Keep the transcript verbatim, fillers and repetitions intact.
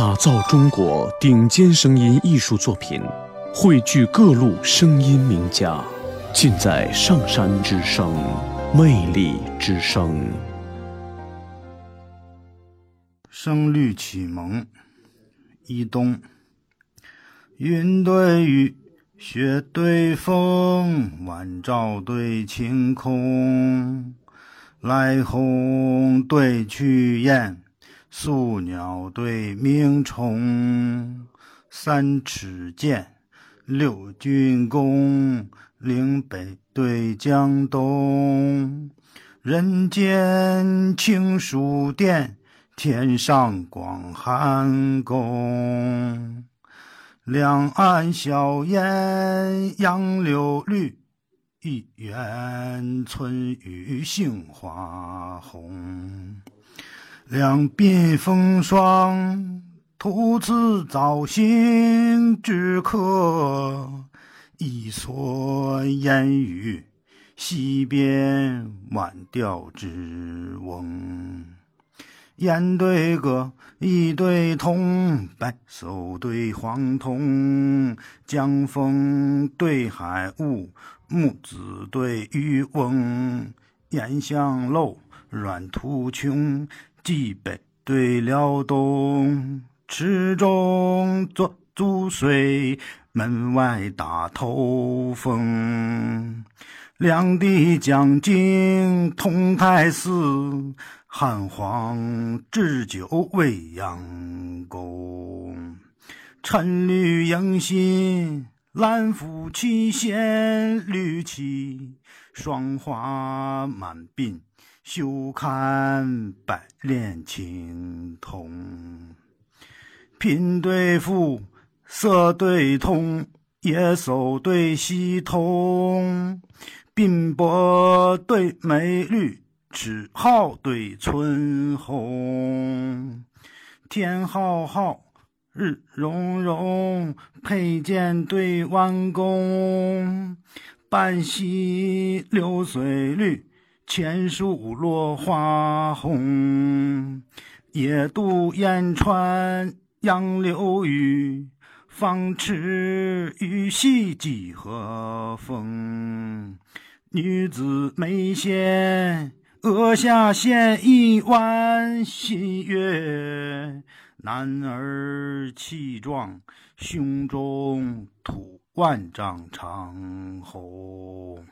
打造中国顶尖声音艺术作品，汇聚各路声音名家，尽在上山之声，魅力之声。声律启蒙，伊东。云对雨，雪对风，晚照对晴空，来鸿对去雁，宿鸟对鸣虫，三尺剑，六钧弓，岭北对江东。人间清暑殿，天上广寒宫。两岸晓烟杨柳绿，一园春雨杏花红。两鬓风霜，徒次早行之客；一蓑烟雨，溪边晚钓之翁。烟对歌，意对童，白首对黄童，江枫对海雾，木子对渔翁。岩香漏，软途穷，冀北对辽东，池中捉猪水，门外打头风。两地讲经同泰寺，汉皇置酒未央沟。沉绿迎新，兰府七仙绿起，霜花满鬓，休看百炼青铜。贫对富，色对通，野叟对溪童，鬓薄对眉绿，齿皓对唇红。天浩浩，日融融，佩剑对弯弓，半溪流水绿，千树落花红。野渡燕川杨柳雨，芳池鱼戏几何风。女子眉纤，额下线一弯新月；男儿气壮，胸中吐万丈长虹。